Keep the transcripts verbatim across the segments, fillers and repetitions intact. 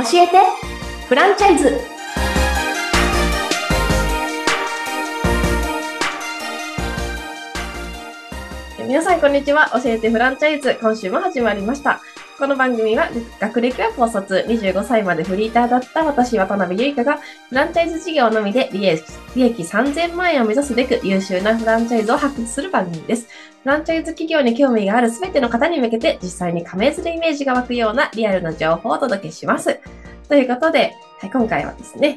教えてフランチャイズ。皆さんこんにちは。教えてフランチャイズ、今週も始まりました。この番組は学歴は高卒、にじゅうごさいまでフリーターだった私渡辺ゆいかがフランチャイズ事業のみで利益、利益さんぜんまんえんを目指すべく優秀なフランチャイズを発掘する番組です。フランチャイズ企業に興味がある全ての方に向けて実際に加盟するイメージが湧くようなリアルな情報をお届けします。ということで、はい、今回はですね、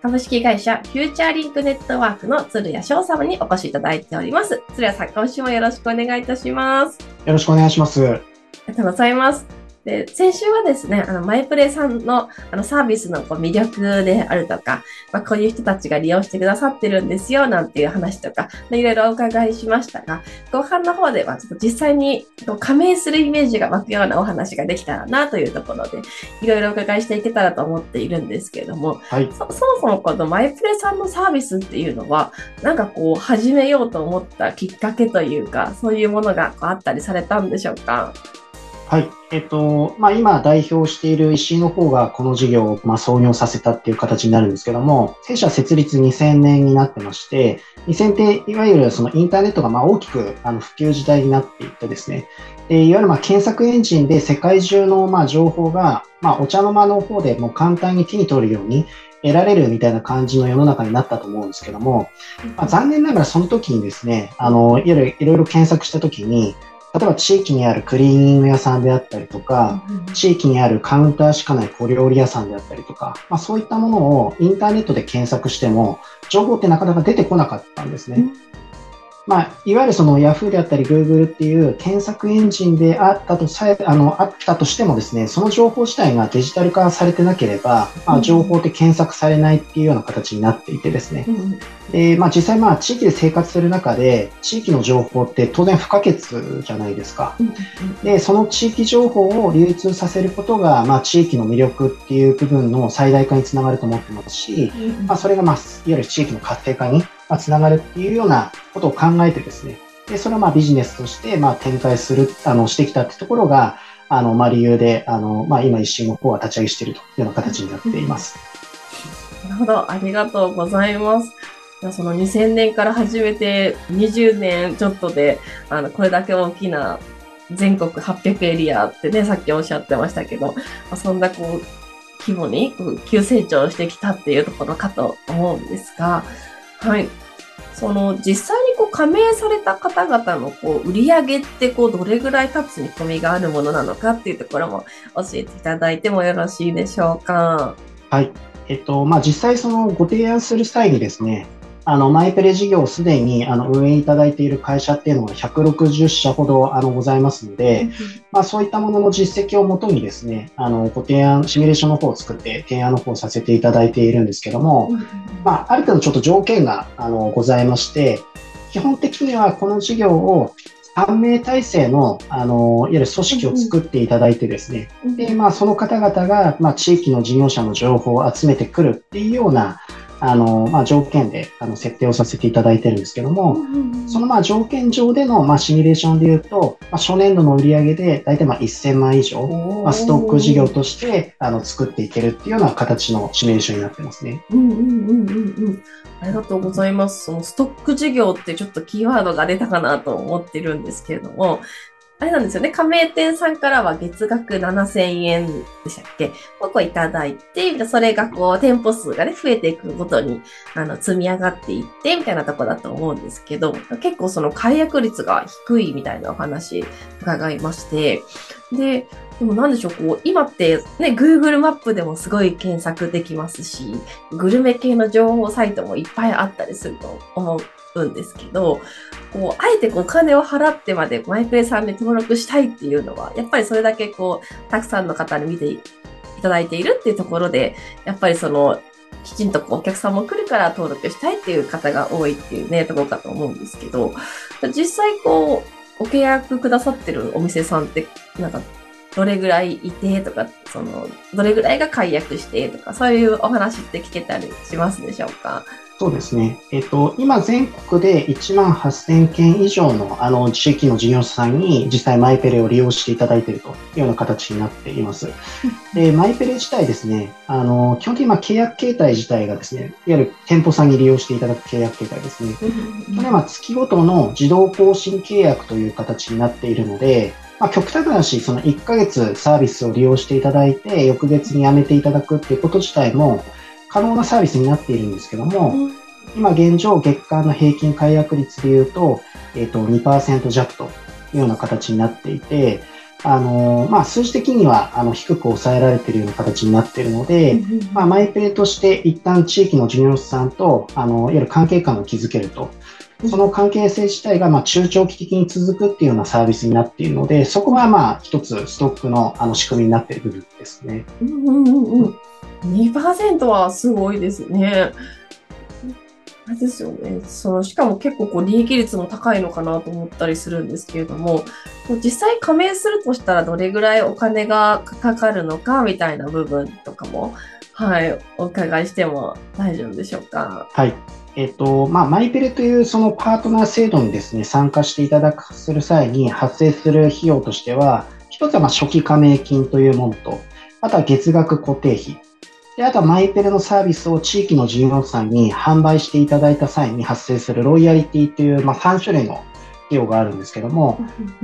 株式会社フューチャーリンクネットワークの鶴谷翔様にお越しいただいております。鶴谷さん、今週もよろしくお願いいたします。よろしくお願いします。ありがとうございます。で、先週はですね、あの、マイプレイさんの、あの、サービスのこう魅力であるとか、まあ、こういう人たちが利用してくださってるんですよ、なんていう話とか、いろいろお伺いしましたが、後半の方では、ちょっと実際にこう加盟するイメージが湧くようなお話ができたらな、というところで、いろいろお伺いしていけたらと思っているんですけれども、はい、そ、そもそもこのマイプレイさんのサービスっていうのは、なんかこう、始めようと思ったきっかけというか、そういうものがこうあったりされたんでしょうか？はい。えっと、まあ、今代表している石井の方がこの事業を、まあ、創業させたっていう形になるんですけども、弊社設立にせんねんになってまして、にせんねんっていわゆるそのインターネットがまあ大きくあの普及時代になっていってですね、でいわゆるまあ検索エンジンで世界中のまあ情報が、まあ、お茶の間の方でもう簡単に手に取るように得られるみたいな感じの世の中になったと思うんですけども、まあ、残念ながらその時にですね、あの、いわゆるいろいろ検索した時に、例えば地域にあるクリーニング屋さんであったりとか、地域にあるカウンターしかない小料理屋さんであったりとか、まあ、そういったものをインターネットで検索しても、情報ってなかなか出てこなかったんですね。まあ、いわゆるその Yahoo であったり Google っていう検索エンジンであったとさえ、あの、あったとしてもですね、その情報自体がデジタル化されてなければ、まあ、情報って検索されないっていうような形になっていてですね。で、まあ実際まあ地域で生活する中で、地域の情報って当然不可欠じゃないですか。で、その地域情報を流通させることが、まあ地域の魅力っていう部分の最大化につながると思ってますし、まあそれがまあ、いわゆる地域の活性化につながるっていうようなことを考えてですね、でそれはまあビジネスとしてまあ展開するあのしてきたってところがあのまあ理由であのまあ今石井の方は立ち上げしているというような形になっています。なるほど、ありがとうございます。そのにせんねんから始めてにじゅうねんちょっとであのこれだけ大きな全国はっぴゃくエリアってね、さっきおっしゃってましたけど、そんなこう規模に急成長してきたっていうところかと思うんですが、はい。その実際にこう加盟された方々のこう売り上げってこうどれぐらい立つ見込みがあるものなのかっていうところも教えていただいてもよろしいでしょうか。はい。えっと、まあ、実際そのご提案する際にですね、あの、マイプレ事業をすでにあの運営いただいている会社っていうのがひゃくろくじゅっしゃほどあのございますので、まあそういったものの実績をもとにですね、あの、ご提案、シミュレーションの方を作って提案の方をさせていただいているんですけども、まあある程度ちょっと条件があのございまして、基本的にはこの事業をさんめいたいせいの、あの、いわゆる組織を作っていただいてですね、で、まあその方々が、まあ地域の事業者の情報を集めてくるっていうような、あの、まあ、条件で、あの、設定をさせていただいてるんですけども、その、まあ、条件上での、まあ、シミュレーションで言うと、まあ、初年度の売り上げで、大体、まあ、せんまんえんいじょう、まあ、ストック事業として、あの、作っていけるっていうような形のシミュレーションになってますね。うんうんうんうんうん。ありがとうございます。その、ストック事業って、ちょっとキーワードが出たかなと思ってるんですけれども、あれなんですよね。加盟店さんからは月額ななせんえんでしたっけ？をこういただいて、それがこう店舗数がね、増えていくごとに、あの、積み上がっていって、みたいなとこだと思うんですけど、結構その解約率が低いみたいなお話伺いまして、で、でもなんでしょう、こう、今ってね、Google マップでもすごい検索できますし、グルメ系の情報サイトもいっぱいあったりすると思う。うんですけど、こう、あえてこうお金を払ってまでマイプレイさんに登録したいっていうのは、やっぱりそれだけこう、たくさんの方に見ていただいているっていうところで、やっぱりその、きちんとこうお客さんも来るから登録したいっていう方が多いっていうね、ところかと思うんですけど、実際こう、ご契約くださってるお店さんって、なんか、どれぐらいいてとか、その、どれぐらいが解約してとか、そういうお話って聞けたりしますでしょうか？そうですね、えっと、今全国でいちまんはっせんけん以上のあの地域の事業者さんに実際マイペレを利用していただいているというような形になっています。で、マイペレ自体ですね、あの基本的に契約形態自体がですね、いわゆる店舗さんに利用していただく契約形態ですね。これは月ごとの自動更新契約という形になっているので、まあ、極端な話、そのいっかげつサービスを利用していただいて、翌月にやめていただくっていうこと自体も可能なサービスになっているんですけども、うん、今現状月間の平均解約率でいうと、えっと にパーセント 弱というような形になっていて、あのー、まあ、数字的にはあの低く抑えられているような形になっているので、うんうん、まあ、マイペレとして一旦地域の事業者さんとあのいわゆる関係感を築けると。その関係性自体がまあ中長期的に続くっていうようなサービスになっているので、そこがまあ一つストックのあの仕組みになっている部分ですね。うんうんうん。にパーセント はすごいですね。あれですよね。そのしかも結構こう利益率も高いのかなと思ったりするんですけれども、実際加盟するとしたらどれぐらいお金がかかるのかみたいな部分とかも、はい、お伺いしても大丈夫でしょうか。はい。えっと、まあ、マイペレというそのパートナー制度にですね、参加していただくする際に発生する費用としては、一つはまあ初期加盟金というものと、あとは月額固定費。で、あとはマイペレのサービスを地域の事業者さんに販売していただいた際に発生するロイヤリティという、まあ、さんしゅるいの費用があるんですけども、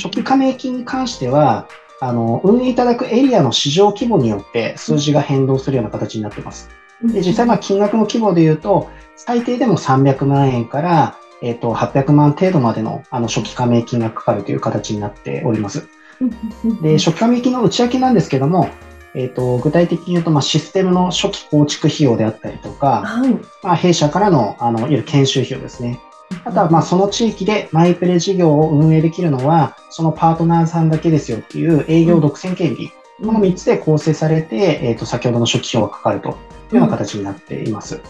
初期加盟金に関しては、あの、運営いただくエリアの市場規模によって数字が変動するような形になっています。で、実際まあ金額の規模でいうと、最低でもさんびゃくまんえんから、えー、とはっぴゃくまん程度までの、あの初期加盟金がかかるという形になっております。で、初期加盟金の内訳なんですけども、えー、と具体的に言うと、まあ、システムの初期構築費用であったりとか、はい、まあ、弊社からのあのいわゆる研修費用ですね。あとはまあその地域でマイペレ事業を運営できるのはそのパートナーさんだけですよっていう営業独占権利、うん、このみっつで構成されて、えー、と先ほどの初期費用がかかるというような形になっています。うん、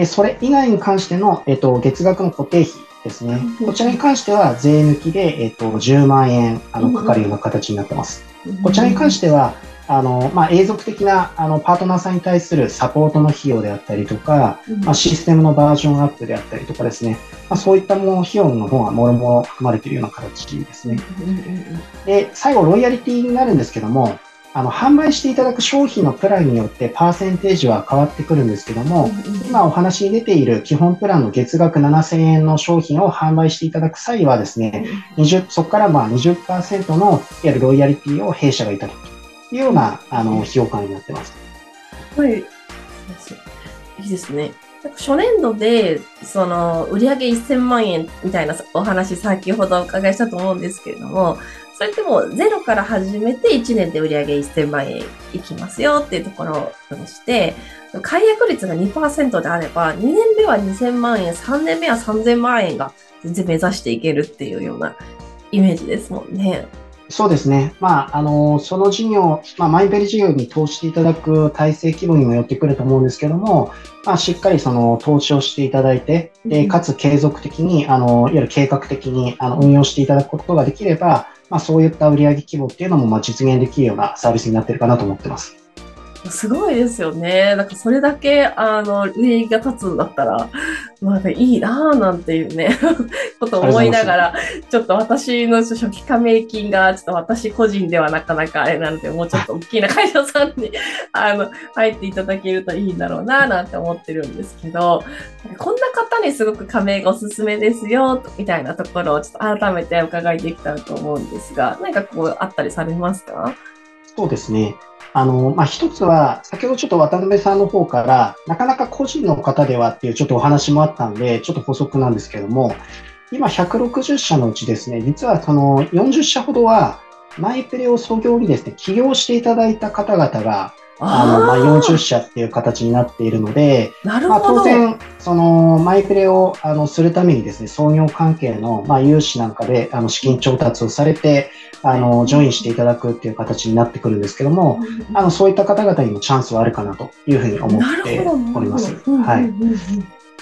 でそれ以外に関しての、えっと、月額の固定費ですね。こちらに関しては税抜きで、えっと、じゅうまんえんあのかかるような形になってます。こちらに関しては、あの、まあ、永続的なあのパートナーさんに対するサポートの費用であったりとか、まあ、システムのバージョンアップであったりとかですね、まあ、そういったもの費用の方がもろもろ含まれているような形ですね。で、最後、ロイヤリティになるんですけども、あの販売していただく商品のプランによってパーセンテージは変わってくるんですけども、今お話に出ている基本プランの月額ななせんえんの商品を販売していただく際はですね、にじゅうそこからまあ にじゅっパーセント のいわゆるロイヤリティを弊社がいただくというようなあの費用感になってます。はい、いいですね。初年度でその売上せんまんえんみたいなお話先ほどお伺いしたと思うんですけれども、それでもゼロから始めていちねんで売上せんまんえんいきますよっていうところをして、解約率が にパーセント であれば、にねんめはにせんまんえん、さんねんめはさんぜんまんえんが全然目指していけるっていうようなイメージですもんね。そうですね。まあ、あの、その事業、まあ、マイペレ事業に投資していただく体制規模にもよってくると思うんですけども、まあ、しっかりその投資をしていただいて、で、かつ継続的に、あの、いわゆる計画的に、あの、運用していただくことができれば、まあ、そういった売上規模っていうのもまあ実現できるようなサービスになってるかなと思ってます。すごいですよね。なんかそれだけあの利益が立つんだったら、まあ、いいなぁなんていうねことを思いながら、ちょっと私の初期加盟金がちょっと私個人ではなかなかあれなので、もうちょっと大きな会社さんにあの入っていただけるといいんだろうなぁなんて思ってるんですけど、こんな方にすごく加盟がおすすめですよみたいなところをちょっと改めて伺いできたらと思うんですが、何かこうあったりされますか？そうですね。あの、まあ、一つは、先ほどちょっと渡辺さんの方から、なかなか個人の方ではっていうちょっとお話もあったんで、ちょっと補足なんですけども、今ひゃくろくじゅっしゃのうちですね、実はそのよんじゅっしゃほどは、マイペレを創業にですね、起業していただいた方々が、あの、まあ、よんじゅっしゃっていう形になっているので、まあ、当然、その、マイペレを、あの、するためにですね、創業関係の、まあ、融資なんかで、あの、資金調達をされて、あの、ジョインしていただくっていう形になってくるんですけども、あの、そういった方々にもチャンスはあるかなというふうに思っております。はい。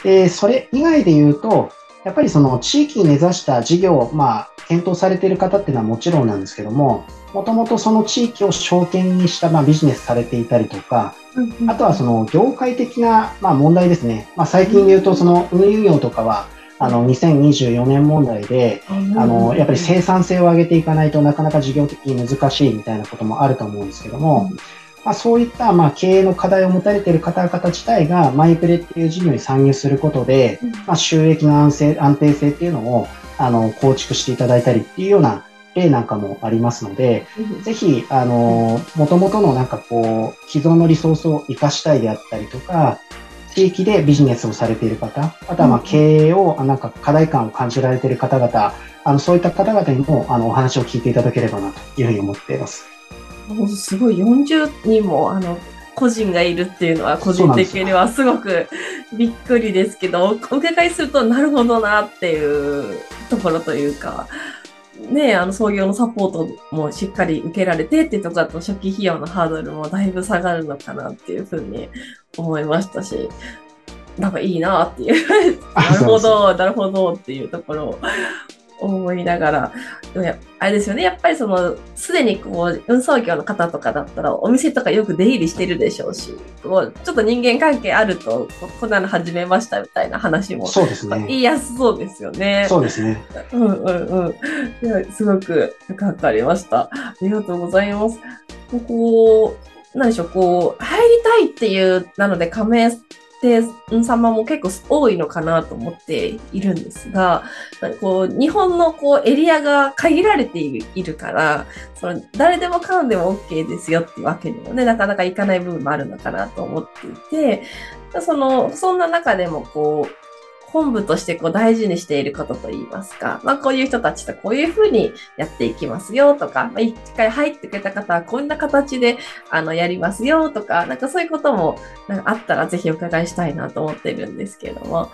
で、それ以外で言うと、やっぱりその、地域に根ざした事業を、まあ、検討されている方っていうのはもちろんなんですけども、もともとその地域を証券にしたまあビジネスされていたりとか、うんうん、あとはその業界的な、まあ、問題ですね、まあ、最近でいうとその運輸業とかはあのにせんにじゅうよねん問題で、うん、あのやっぱり生産性を上げていかないとなかなか事業的に難しいみたいなこともあると思うんですけども、うんまあ、そういったまあ経営の課題を持たれている方々自体がマイプレっていう事業に参入することで、うんまあ、収益の安定、安定性っていうのをあの構築していただいたりっていうような例なんかもありますので、うん、ぜひあの元々のなんかこう既存のリソースを生かしたいであったりとか、地域でビジネスをされている方、あとはまあ経営をなんか課題感を感じられている方々、あのそういった方々にもあのお話を聞いていただければなというふうに思っています。すごいよんじゅうにんもあの個人がいるっていうのは個人的にはすごくびっくりですけど、お伺いするとなるほどなっていうところというか、ね、あの創業のサポートもしっかり受けられてっていうところだと初期費用のハードルもだいぶ下がるのかなっていうふうに思いましたし、なんかいいなっていうなるほどなるほどっていうところを思いながら、でもあれですよね、やっぱりそのすでにこう運送業の方とかだったらお店とかよく出入りしてるでしょうし、こうちょっと人間関係あると こ, こんなの始めましたみたいな話もそうです、ね、言いやすそうですよね。そうですね。うんうんうん。すごくよくわかりました。ありがとうございます。ここ何でしょう、こう入りたいっていうなので加盟で様も結構多いのかなと思っているんですが、こう日本のこうエリアが限られているから、その誰でもかんでも OK ですよっていうわけにもね、なかなかいかない部分もあるのかなと思っていて、そのそんな中でもこう本部としてこう大事にしていることといいますか、まあ、こういう人たちとこういうふうにやっていきますよとか、まあ、一回入ってくれた方はこんな形であのやりますよとか、なんかそういうこともなんかあったらぜひお伺いしたいなと思ってるんですけれども。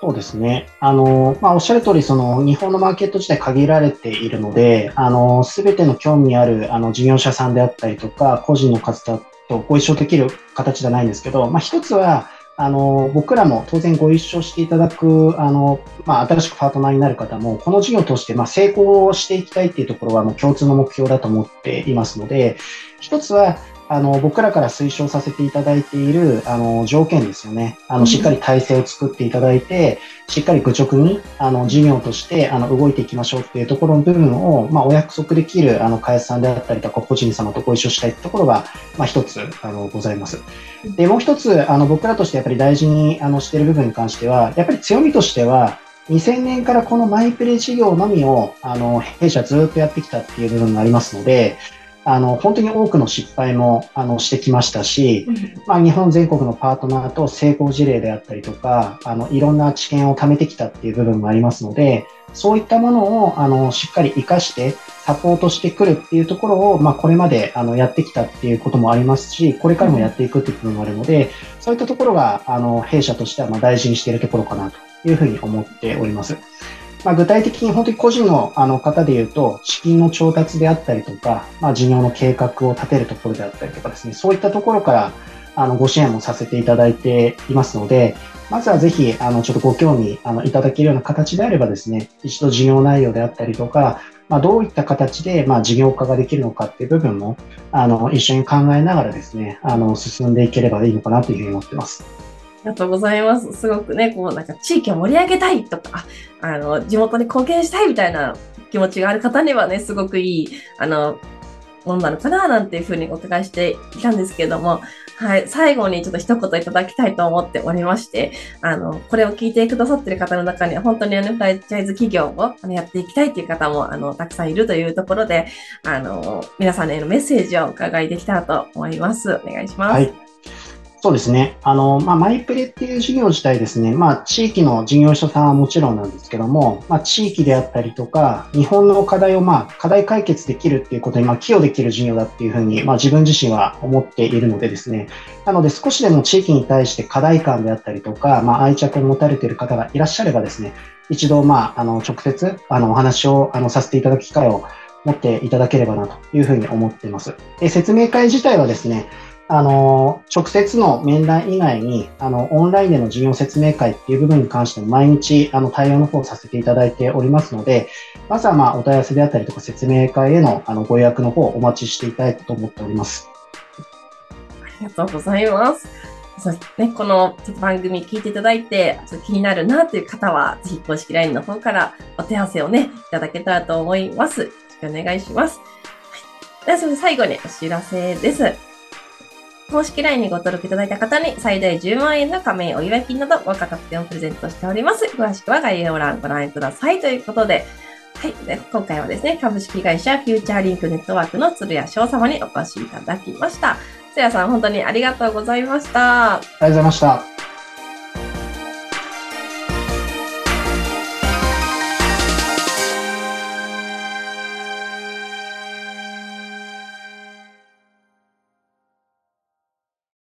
そうですね。あの、まあ、おっしゃる通り、その日本のマーケット自体限られているので、あの全ての興味あるあの事業者さんであったりとか個人の方とご一緒できる形じゃないんですけど、まあ、一つはあの僕らも当然ご一緒していただくあの、まあ、新しくパートナーになる方もこの事業を通して、まあ、成功していきたいっていうところはもう共通の目標だと思っていますので、一つはあの僕らから推奨させていただいているあの条件ですよね。あのしっかり体制を作っていただいて、しっかり愚直にあの事業としてあの動いていきましょうっていうところの部分を、まあ、お約束できるあの会社さんであったりとか個人様とご一緒したいってところが、まあ、一つあのございます。でもう一つあの僕らとしてやっぱり大事にあのしている部分に関しては、やっぱり強みとしてはにせんねんからこのマイプレ事業のみをあの弊社ずっとやってきたっていう部分がありますので、あの本当に多くの失敗もあのしてきましたし、まあ、日本全国のパートナーと成功事例であったりとか、あのいろんな知見を貯めてきたっていう部分もありますので、そういったものをあのしっかり活かしてサポートしてくるっていうところを、まあ、これまであのやってきたっていうこともありますし、これからもやっていくっていう部分もあるので、そういったところがあの弊社としてはまあ大事にしているところかなというふうに思っております。まあ、具体的に本当に個人のあの方で言うと、資金の調達であったりとか、まあ、事業の計画を立てるところであったりとかですね、そういったところからあのご支援もさせていただいていますので、まずはぜひあのちょっとご興味あのいただけるような形であればですね、一度事業内容であったりとか、まあ、どういった形でまあ事業化ができるのかっていう部分もあの一緒に考えながらですね、あの進んでいければいいのかなというふうに思っています。ありがとうございます。すごくね、こうなんか地域を盛り上げたいとか、あの地元に貢献したいみたいな気持ちがある方にはね、すごくいいあのものなのかななんていうふうにお伺いしていたんですけれども、はい、最後にちょっと一言いただきたいと思っておりまして、あのこれを聞いてくださっている方の中には本当にフランチャイズ企業をやっていきたいという方もあのたくさんいるというところで、あの皆さんへのメッセージをお伺いできたらと思います。お願いします。はい、そうですね。あの、まあ、マイプレっていう事業自体ですね、まあ、地域の事業者さんはもちろんなんですけども、まあ、地域であったりとか、日本の課題を、まあ、課題解決できるっていうことに、まあ、寄与できる事業だっていうふうに、まあ、自分自身は思っているのでですね、なので少しでも地域に対して課題感であったりとか、まあ、愛着を持たれている方がいらっしゃればですね、一度、まあ、あの、直接、あの、お話を、あの、させていただく機会を持っていただければなというふうに思っています。で、説明会自体はですね、あの直接の面談以外にあのオンラインでの事業説明会っていう部分に関しても毎日あの対応の方をさせていただいておりますので、まずはまあお問い合わせであったりとか説明会へのあのご予約の方をお待ちしていただいたと思っております。ありがとうございます。そうね、このちょっと番組聞いていただいて、ちょっと気になるなという方は、ぜひ公式 ライン の方からお手合わせをね、いただけたらと思います。よろしくお願いします。はい、ではその最後にお知らせです。公式 ライン にご登録いただいた方に最大じゅうまんえんの加盟お祝い金など豪華特典をプレゼントしております。詳しくは概要欄ご覧くださいということで、はい、で今回はですね、株式会社フューチャーリンクネットワークの鶴谷翔様にお越しいただきました。鶴谷さん、本当にありがとうございました。ありがとうございました。